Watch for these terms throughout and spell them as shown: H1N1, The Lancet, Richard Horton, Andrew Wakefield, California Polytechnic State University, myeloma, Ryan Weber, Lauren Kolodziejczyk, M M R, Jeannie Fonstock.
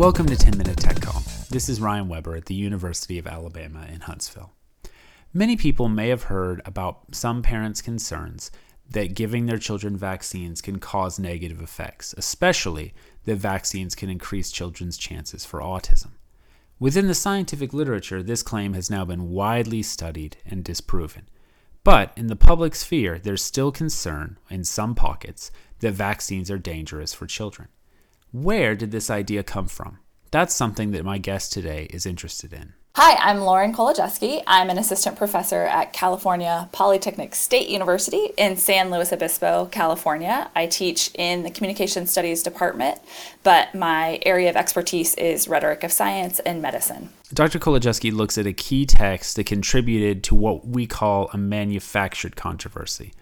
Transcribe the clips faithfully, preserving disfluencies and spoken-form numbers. Welcome to ten minute Tech Call. This is Ryan Weber at the University of Alabama in Huntsville. Many people may have heard about some parents' concerns that giving their children vaccines can cause negative effects, especially that vaccines can increase children's chances for autism. Within the scientific literature, this claim has now been widely studied and disproven. But in the public sphere, there's still concern in some pockets that vaccines are dangerous for children. Where did this idea come from? That's something that my guest today is interested in. Hi, I'm Lauren Kolodziejczyk. I'm an assistant professor at California Polytechnic State University in San Luis Obispo, California. I teach in the Communication Studies Department, but my area of expertise is rhetoric of science and medicine. Doctor Kolodziejczyk looks at a key text that contributed to what we call a manufactured controversy.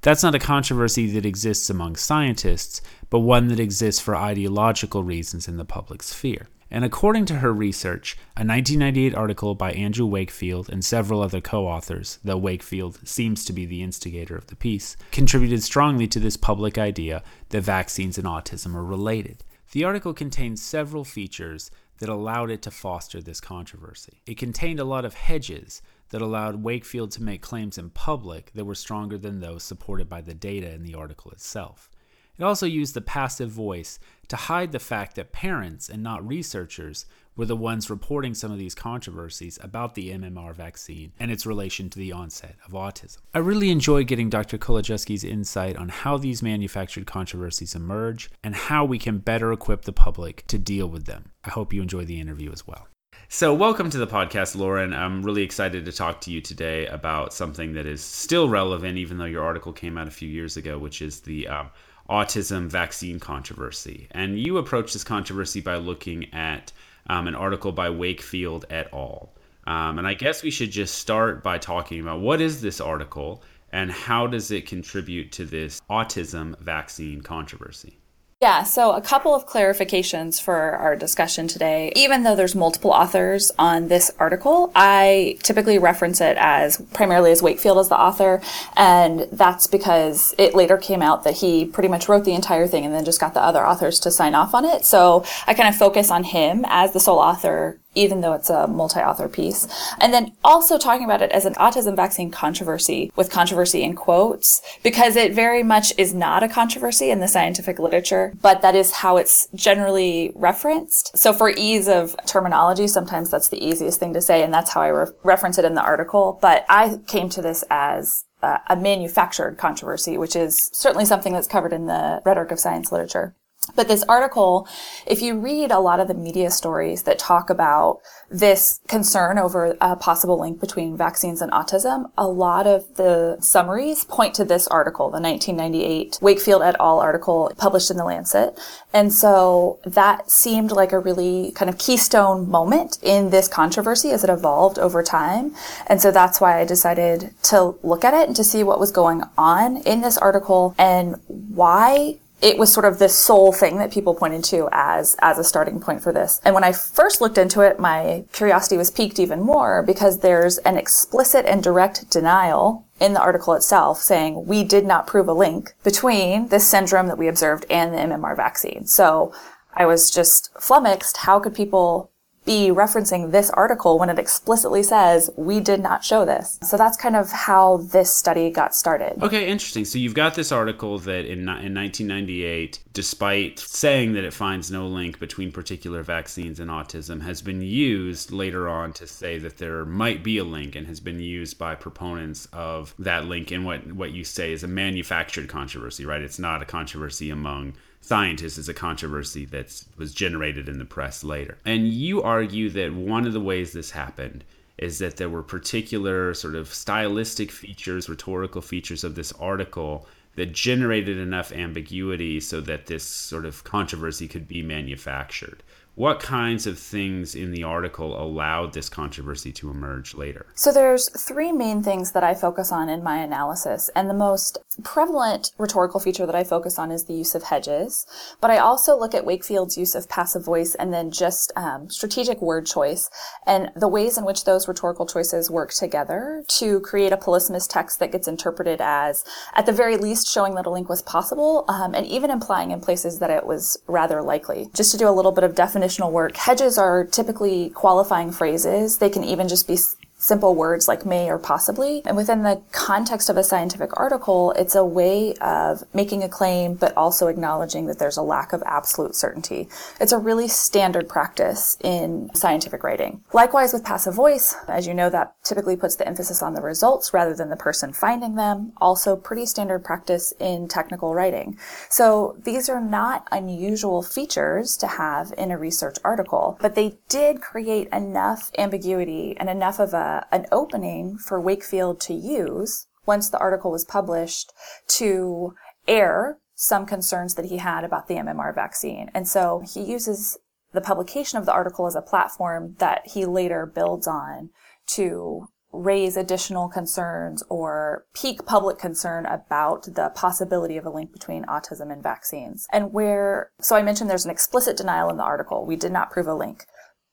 That's not a controversy that exists among scientists, but one that exists for ideological reasons in the public sphere. And according to her research, a nineteen ninety-eight article by Andrew Wakefield and several other co-authors, though Wakefield seems to be the instigator of the piece, contributed strongly to this public idea that vaccines and autism are related. The article contains several features that allowed it to foster this controversy. It contained a lot of hedges that allowed Wakefield to make claims in public that were stronger than those supported by the data in the article itself. It also used the passive voice to hide the fact that parents and not researchers were the ones reporting some of these controversies about the M M R vaccine and its relation to the onset of autism. I really enjoy getting Doctor Kolodziejczyk's insight on how these manufactured controversies emerge and how we can better equip the public to deal with them. I hope you enjoy the interview as well. So welcome to the podcast, Lauren. I'm really excited to talk to you today about something that is still relevant, even though your article came out a few years ago, which is the um, autism vaccine controversy. And you approach this controversy by looking at um, an article by Wakefield et al. Um, and I guess we should just start by talking about what is this article and how does it contribute to this autism vaccine controversy? Yeah, so a couple of clarifications for our discussion today. Even though there's multiple authors on this article, I typically reference it as primarily as Wakefield as the author, and that's because it later came out that he pretty much wrote the entire thing and then just got the other authors to sign off on it. So I kind of focus on him as the sole author, even though it's a multi-author piece. And then also talking about it as an autism vaccine controversy, with controversy in quotes, because it very much is not a controversy in the scientific literature, but that is how it's generally referenced. So for ease of terminology, sometimes that's the easiest thing to say, and that's how I re- reference it in the article. But I came to this as uh, a manufactured controversy, which is certainly something that's covered in the rhetoric of science literature. But this article, if you read a lot of the media stories that talk about this concern over a possible link between vaccines and autism, a lot of the summaries point to this article, the nineteen ninety-eight Wakefield et al. Article published in The Lancet. And so that seemed like a really kind of keystone moment in this controversy as it evolved over time. And so that's why I decided to look at it and to see what was going on in this article and why it was sort of the sole thing that people pointed to as as a starting point for this. And when I first looked into it, my curiosity was piqued even more because there's an explicit and direct denial in the article itself saying we did not prove a link between this syndrome that we observed and the M M R vaccine. So I was just flummoxed. How could people be referencing this article when it explicitly says we did not show this? So that's kind of how this study got started. Okay, interesting. So you've got this article that in, in nineteen ninety-eight, despite saying that it finds no link between particular vaccines and autism, has been used later on to say that there might be a link and has been used by proponents of that link in what, what you say is a manufactured controversy, right? It's not a controversy among scientists, is a controversy that was generated in the press later. And you argue that one of the ways this happened is that there were particular sort of stylistic features, rhetorical features of this article that generated enough ambiguity so that this sort of controversy could be manufactured. What kinds of things in the article allowed this controversy to emerge later? So there's three main things that I focus on in my analysis. And the most prevalent rhetorical feature that I focus on is the use of hedges. But I also look at Wakefield's use of passive voice and then just um, strategic word choice and the ways in which those rhetorical choices work together to create a polysemous text that gets interpreted as, at the very least, showing that a link was possible um, and even implying in places that it was rather likely. Just to do a little bit of definition definitional work, hedges are typically qualifying phrases. They can even just be s- simple words like may or possibly. And within the context of a scientific article, it's a way of making a claim, but also acknowledging that there's a lack of absolute certainty. It's a really standard practice in scientific writing. Likewise with passive voice, as you know, that typically puts the emphasis on the results rather than the person finding them. Also pretty standard practice in technical writing. So these are not unusual features to have in a research article, but they did create enough ambiguity and enough of a, an opening for Wakefield to use once the article was published to air some concerns that he had about the M M R vaccine. And so he uses the publication of the article as a platform that he later builds on to raise additional concerns or pique public concern about the possibility of a link between autism and vaccines. And where, so I mentioned there's an explicit denial in the article. We did not prove a link.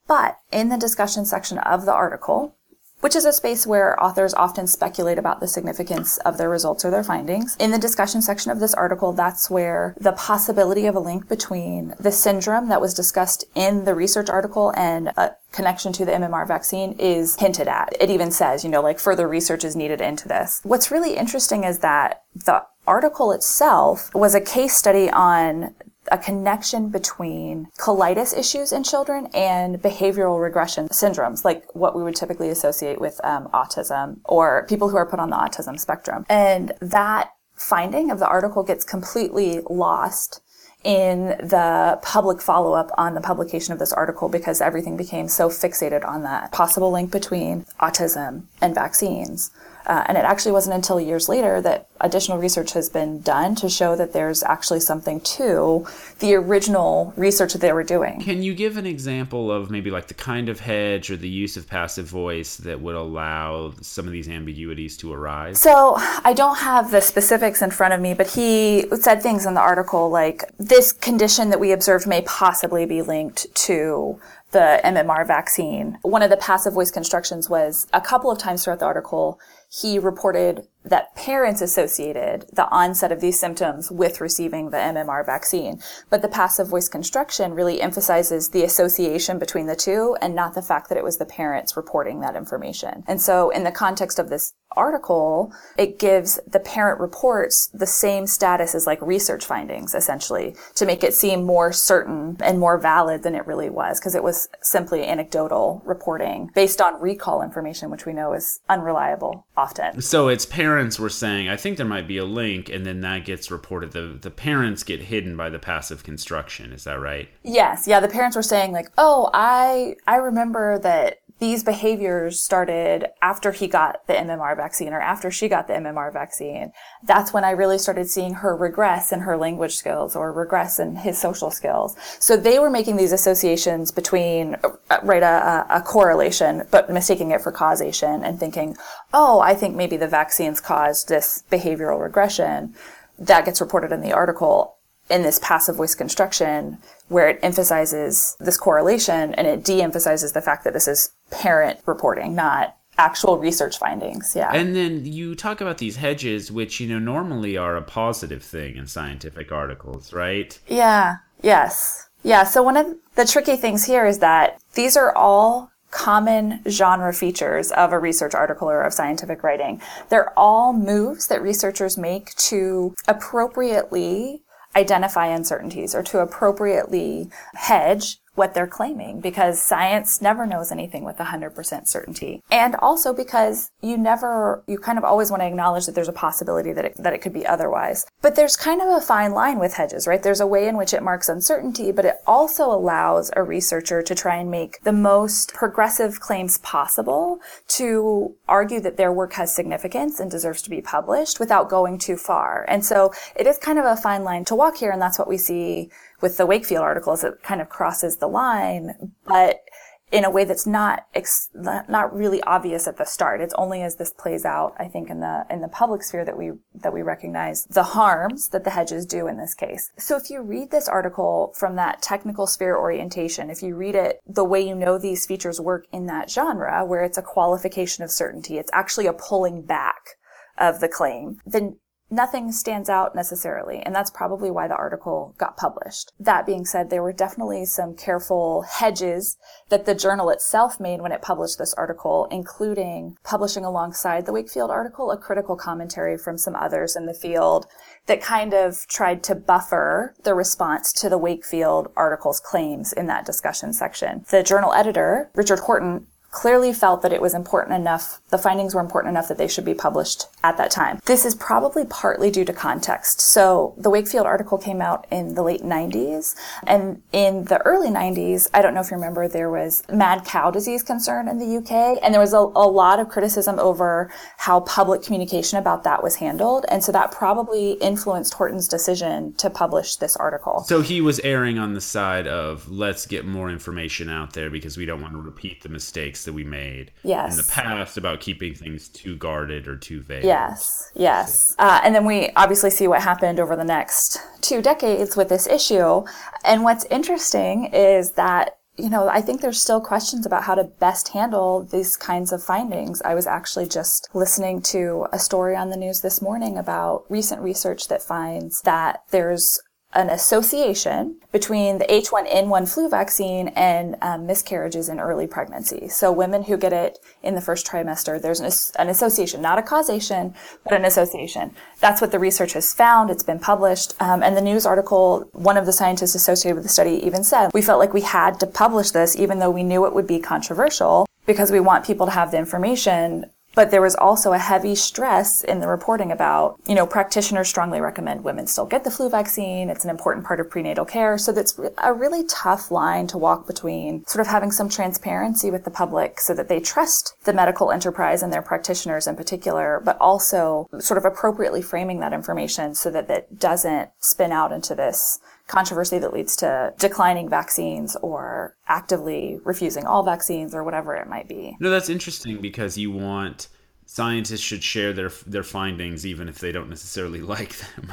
But in the discussion section of the article, which is a space where authors often speculate about the significance of their results or their findings. In the discussion section of this article, that's where the possibility of a link between the syndrome that was discussed in the research article and a connection to the M M R vaccine is hinted at. It even says, you know, like further research is needed into this. What's really interesting is that the article itself was a case study on a connection between colitis issues in children and behavioral regression syndromes, like what we would typically associate with um, autism or people who are put on the autism spectrum. And that finding of the article gets completely lost in the public follow-up on the publication of this article because everything became so fixated on that possible link between autism and vaccines. Uh, and it actually wasn't until years later that additional research has been done to show that there's actually something to the original research that they were doing. Can you give an example of maybe like the kind of hedge or the use of passive voice that would allow some of these ambiguities to arise? So I don't have the specifics in front of me, but he said things in the article like, this condition that we observed may possibly be linked to the M M R vaccine. One of the passive voice constructions was a couple of times throughout the article, he reported that parents associated the onset of these symptoms with receiving the M M R vaccine. But the passive voice construction really emphasizes the association between the two and not the fact that it was the parents reporting that information. And so in the context of this article, it gives the parent reports the same status as like research findings, essentially, to make it seem more certain and more valid than it really was, because it was simply anecdotal reporting based on recall information, which we know is unreliable often. So it's parents were saying, I think there might be a link, and then that gets reported. The, the parents get hidden by the passive construction. Is that right? Yes. Yeah, the parents were saying like, oh, I I remember that these behaviors started after he got the M M R vaccine or after she got the M M R vaccine. That's when I really started seeing her regress in her language skills or regress in his social skills. So they were making these associations between, right, a, a correlation, but mistaking it for causation and thinking, oh, I think maybe the vaccines caused this behavioral regression. That gets reported in the article in this passive voice construction where it emphasizes this correlation and it de-emphasizes the fact that this is parent reporting, not actual research findings. Yeah. And then you talk about these hedges, which, you know, normally are a positive thing in scientific articles, right? Yeah. Yes. Yeah. So one of the tricky things here is that these are all common genre features of a research article or of scientific writing. They're all moves that researchers make to appropriately identify uncertainties or to appropriately hedge what they're claiming, because science never knows anything with one hundred percent certainty. And also because you never, you kind of always want to acknowledge that there's a possibility that it, that it could be otherwise. But there's kind of a fine line with hedges, right? There's a way in which it marks uncertainty, but it also allows a researcher to try and make the most progressive claims possible to argue that their work has significance and deserves to be published without going too far. And so it is kind of a fine line to walk here, and that's what we see with the Wakefield articles. It kind of crosses the line, but in a way that's not ex- not really obvious at the start. It's only as this plays out, I think, in the in the public sphere that we that we recognize the harms that the hedges do in this case. So if you read this article from that technical sphere orientation, if you read it the way you know these features work in that genre, where it's a qualification of certainty, it's actually a pulling back of the claim, then nothing stands out necessarily, and that's probably why the article got published. That being said, there were definitely some careful hedges that the journal itself made when it published this article, including publishing alongside the Wakefield article a critical commentary from some others in the field that kind of tried to buffer the response to the Wakefield article's claims in that discussion section. The journal editor, Richard Horton, clearly felt that it was important enough, the findings were important enough that they should be published at that time. This is probably partly due to context. So the Wakefield article came out in the late nineties, and in the early nineties, I don't know if you remember, there was mad cow disease concern in the U K, and there was a, a lot of criticism over how public communication about that was handled, and so that probably influenced Horton's decision to publish this article. So he was erring on the side of, let's get more information out there because we don't want to repeat the mistakes that we made yes. in the past about keeping things too guarded or too vague. Yes, yes. Uh, and then we obviously see what happened over the next two decades with this issue. And what's interesting is that, you know, I think there's still questions about how to best handle these kinds of findings. I was actually just listening to a story on the news this morning about recent research that finds that there's an association between the H one N one flu vaccine and um, miscarriages in early pregnancy. So women who get it in the first trimester, there's an, an association, not a causation, but an association. That's what the research has found. It's been published. Um, and the news article, one of the scientists associated with the study even said, we felt like we had to publish this even though we knew it would be controversial because we want people to have the information. But there was also a heavy stress in the reporting about, you know, practitioners strongly recommend women still get the flu vaccine. It's an important part of prenatal care. So that's a really tough line to walk between sort of having some transparency with the public so that they trust the medical enterprise and their practitioners in particular, but also sort of appropriately framing that information so that that doesn't spin out into this controversy that leads to declining vaccines or actively refusing all vaccines or whatever it might be. No, that's interesting because you want scientists should share their their findings even if they don't necessarily like them.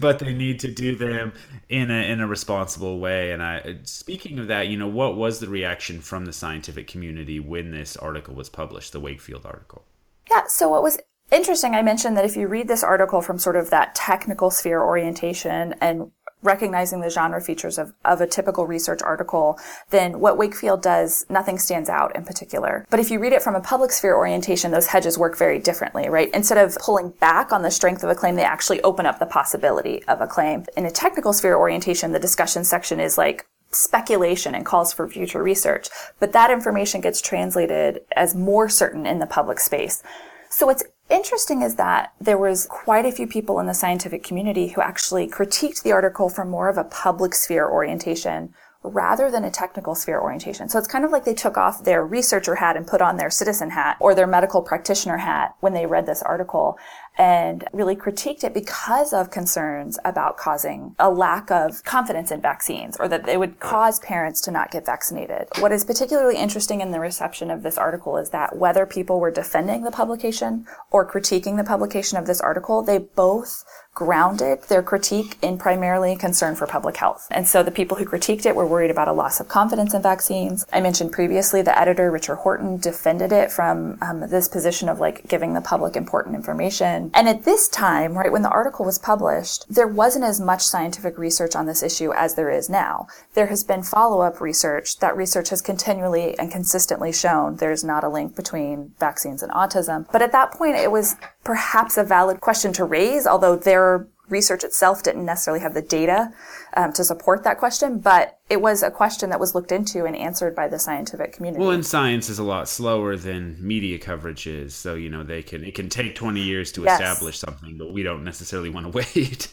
But they need to do them in a in a responsible way. And I, speaking of that, you know, what was the reaction from the scientific community when this article was published, the Wakefield article? Yeah, so what was interesting, I mentioned that if you read this article from sort of that technical sphere orientation and recognizing the genre features of, of a typical research article, then what Wakefield does, nothing stands out in particular. But if you read it from a public sphere orientation, those hedges work very differently, right? Instead of pulling back on the strength of a claim, they actually open up the possibility of a claim. In a technical sphere orientation, the discussion section is like speculation and calls for future research. But that information gets translated as more certain in the public space. So it's interesting is that there was quite a few people in the scientific community who actually critiqued the article from more of a public sphere orientation rather than a technical sphere orientation. So it's kind of like they took off their researcher hat and put on their citizen hat or their medical practitioner hat when they read this article and really critiqued it because of concerns about causing a lack of confidence in vaccines or that they would cause parents to not get vaccinated. What is particularly interesting in the reception of this article is that whether people were defending the publication or critiquing the publication of this article, they both grounded their critique in primarily concern for public health. And so the people who critiqued it were worried about a loss of confidence in vaccines. I mentioned previously the editor, Richard Horton, defended it from um, this position of like giving the public important information. And at this time, right, when the article was published, there wasn't as much scientific research on this issue as there is now. There has been follow-up research. That research has continually and consistently shown there's not a link between vaccines and autism. But at that point, it was perhaps a valid question to raise, although their research itself didn't necessarily have the data um, to support that question, but it was a question that was looked into and answered by the scientific community. Well, and science is a lot slower than media coverage is, so you know they can it can take twenty years to yes. establish something, but we don't necessarily want to wait.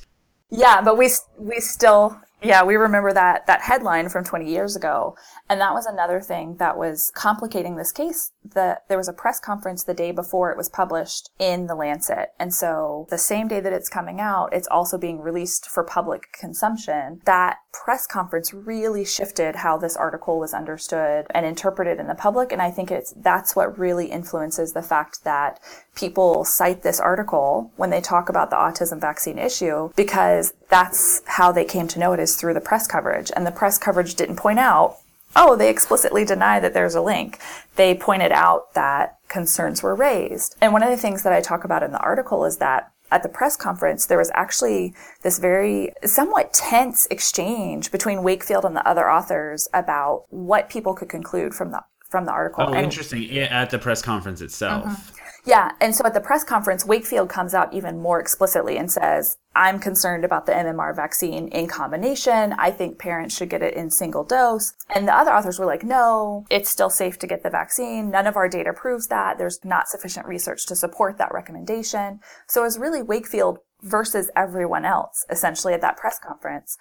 Yeah, but we we still. Yeah, we remember that that headline from twenty years ago. And that was another thing that was complicating this case. The, there was a press conference the day before it was published in The Lancet. And so the same day that it's coming out, it's also being released for public consumption. That press conference really shifted how this article was understood and interpreted in the public. And I think it's that's what really influences the fact that people cite this article when they talk about the autism vaccine issue, because that's how they came to know it is through the press coverage. And the press coverage didn't point out, oh, they explicitly deny that there's a link. They pointed out that concerns were raised. And one of the things that I talk about in the article is that At the press conference, there was actually this very somewhat tense exchange between Wakefield and the other authors about what people could conclude from the from the article. Oh, and, interesting. At the press conference itself. Uh-huh. Yeah. And so at the press conference, Wakefield comes out even more explicitly and says, I'm concerned about the M M R vaccine in combination. I think parents should get it in single dose. And the other authors were like, no, it's still safe to get the vaccine. None of our data proves that. There's not sufficient research to support that recommendation. So it was really Wakefield versus everyone else, essentially, at that press conference.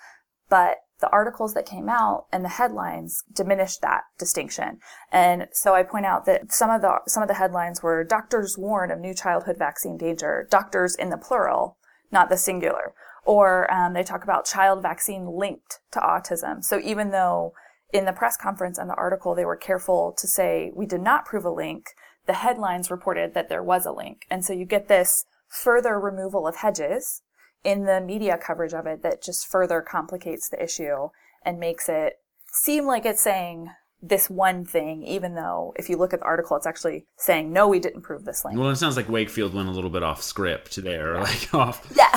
But the articles that came out and the headlines diminished that distinction. And so I point out that some of the some of the headlines were doctors warn of new childhood vaccine danger, doctors in the plural, not the singular. Or um, they talk about child vaccine linked to autism. So even though in the press conference and the article they were careful to say we did not prove a link, the headlines reported that there was a link. And so you get this further removal of hedges in the media coverage of it that just further complicates the issue and makes it seem like it's saying this one thing, even though if you look at the article, it's actually saying, no, we didn't prove this link. Well, it sounds like Wakefield went a little bit off script there, yeah. like off, yeah.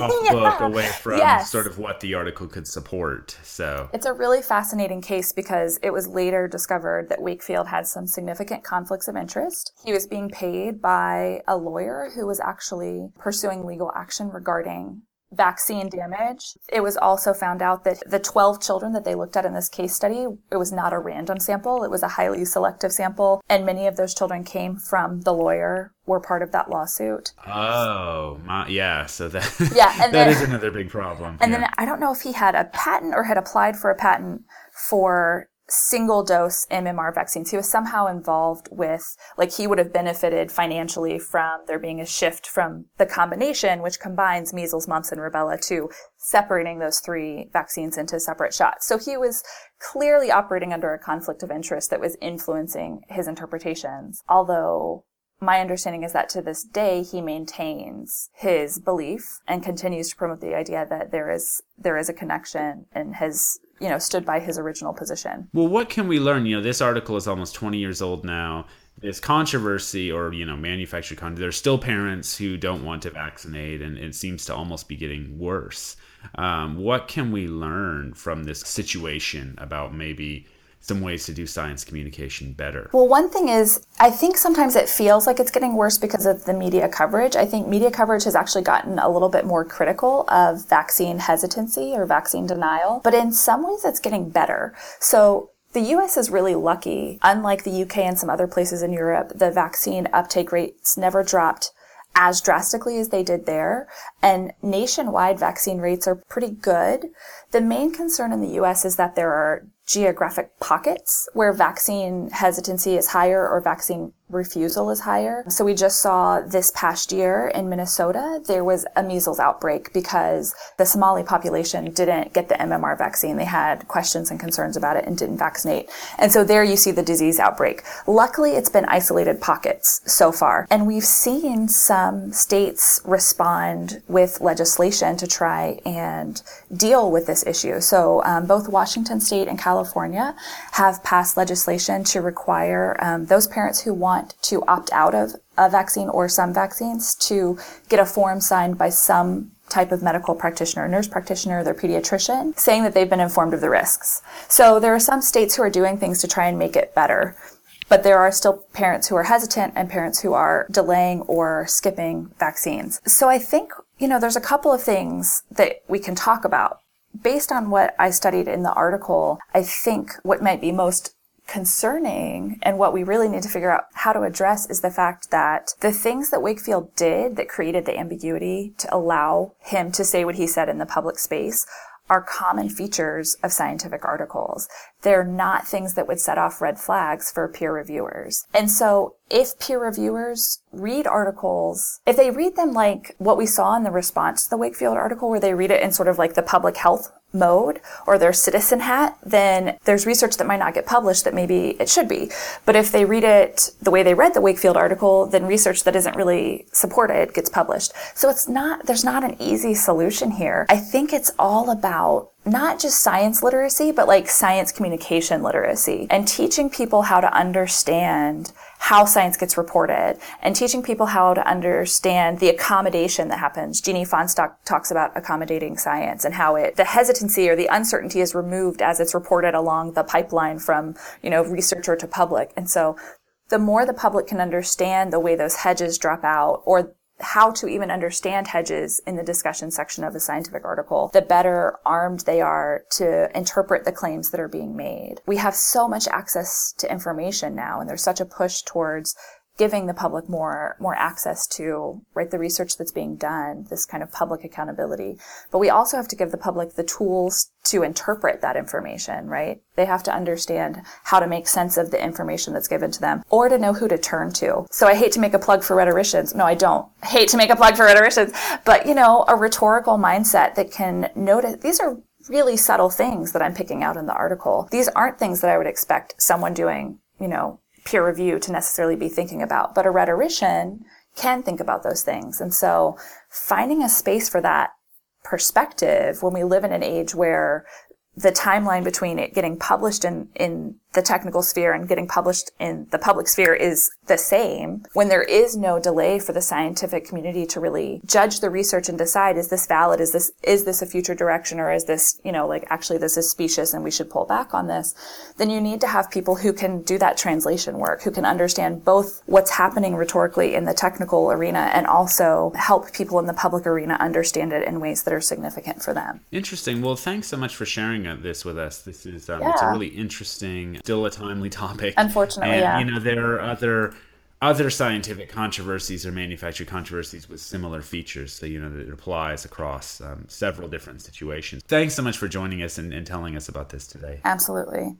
off yeah. book, away from yes. sort of what the article could support. So it's a really fascinating case because it was later discovered that Wakefield had some significant conflicts of interest. He was being paid by a lawyer who was actually pursuing legal action regarding vaccine damage. It was also found out that the twelve children that they looked at in this case study, it was not a random sample. It was a highly selective sample. And many of those children came from the lawyer, were part of that lawsuit. Oh, my, yeah. So that, yeah, and that then, is another big problem. And yeah. then I don't know if he had a patent or had applied for a patent for single dose M M R vaccines. He was somehow involved with, like he would have benefited financially from there being a shift from the combination, which combines measles, mumps, and rubella, to separating those three vaccines into separate shots. So he was clearly operating under a conflict of interest that was influencing his interpretations. Although my understanding is that to this day, he maintains his belief and continues to promote the idea that there is there is a connection and has, you know, stood by his original position. Well, what can we learn? You know, this article is almost twenty years old now. This controversy or, you know, manufactured controversy, there's still parents who don't want to vaccinate, and it seems to almost be getting worse. Um, what can we learn from this situation about maybe some ways to do science communication better? Well, one thing is, I think sometimes it feels like it's getting worse because of the media coverage. I think media coverage has actually gotten a little bit more critical of vaccine hesitancy or vaccine denial, but in some ways it's getting better. So the U S is really lucky. Unlike the U K and some other places in Europe, the vaccine uptake rates never dropped as drastically as they did there, and nationwide vaccine rates are pretty good. The main concern in the U S is that there are geographic pockets where vaccine hesitancy is higher or vaccine refusal is higher. So we just saw this past year in Minnesota, there was a measles outbreak because the Somali population didn't get the M M R vaccine. They had questions and concerns about it and didn't vaccinate. And so there you see the disease outbreak. Luckily, it's been isolated pockets so far. And we've seen some states respond with legislation to try and deal with this issue. So um, both Washington State and California have passed legislation to require um, those parents who want to opt out of a vaccine or some vaccines to get a form signed by some type of medical practitioner, nurse practitioner, their pediatrician, saying that they've been informed of the risks. So there are some states who are doing things to try and make it better, but there are still parents who are hesitant and parents who are delaying or skipping vaccines. So I think, you know, there's a couple of things that we can talk about. Based on what I studied in the article, I think what might be most concerning and what we really need to figure out how to address is the fact that the things that Wakefield did that created the ambiguity to allow him to say what he said in the public space are common features of scientific articles. They're not things that would set off red flags for peer reviewers. And so if peer reviewers read articles, if they read them like what we saw in the response to the Wakefield article, where they read it in sort of like the public health mode or their citizen hat, then there's research that might not get published that maybe it should be. But if they read it the way they read the Wakefield article, then research that isn't really supported gets published. So it's not, there's not an easy solution here. I think it's all about not just science literacy, but like science communication literacy and teaching people how to understand how science gets reported and teaching people how to understand the accommodation that happens. Jeannie Fonstock talks about accommodating science and how it, the hesitancy or the uncertainty is removed as it's reported along the pipeline from, you know, researcher to public. And so the more the public can understand the way those hedges drop out, or how to even understand hedges in the discussion section of a scientific article, the better armed they are to interpret the claims that are being made. We have so much access to information now, and there's such a push towards giving the public more more access to, right, the research that's being done, this kind of public accountability. But we also have to give the public the tools to interpret that information, right? They have to understand how to make sense of the information that's given to them, or to know who to turn to. So I hate to make a plug for rhetoricians. No, I don't I hate to make a plug for rhetoricians. But, you know, a rhetorical mindset that can notice, these are really subtle things that I'm picking out in the article. These aren't things that I would expect someone doing, you know, peer review to necessarily be thinking about, but a rhetorician can think about those things. And so finding a space for that perspective when we live in an age where the timeline between it getting published in, in the technical sphere and getting published in the public sphere is the same, when there is no delay for the scientific community to really judge the research and decide, is this valid? Is this, is this a future direction? Or is this, you know, like, actually this is specious and we should pull back on this? Then you need to have people who can do that translation work, who can understand both what's happening rhetorically in the technical arena and also help people in the public arena understand it in ways that are significant for them. Interesting. Well, thanks so much for sharing this with us. This is, um, yeah. It's a really interesting, still a timely topic. Unfortunately, and, yeah. You know, there are other other scientific controversies or manufactured controversies with similar features. So, you know, that it applies across um, several different situations. Thanks so much for joining us and, and telling us about this today. Absolutely.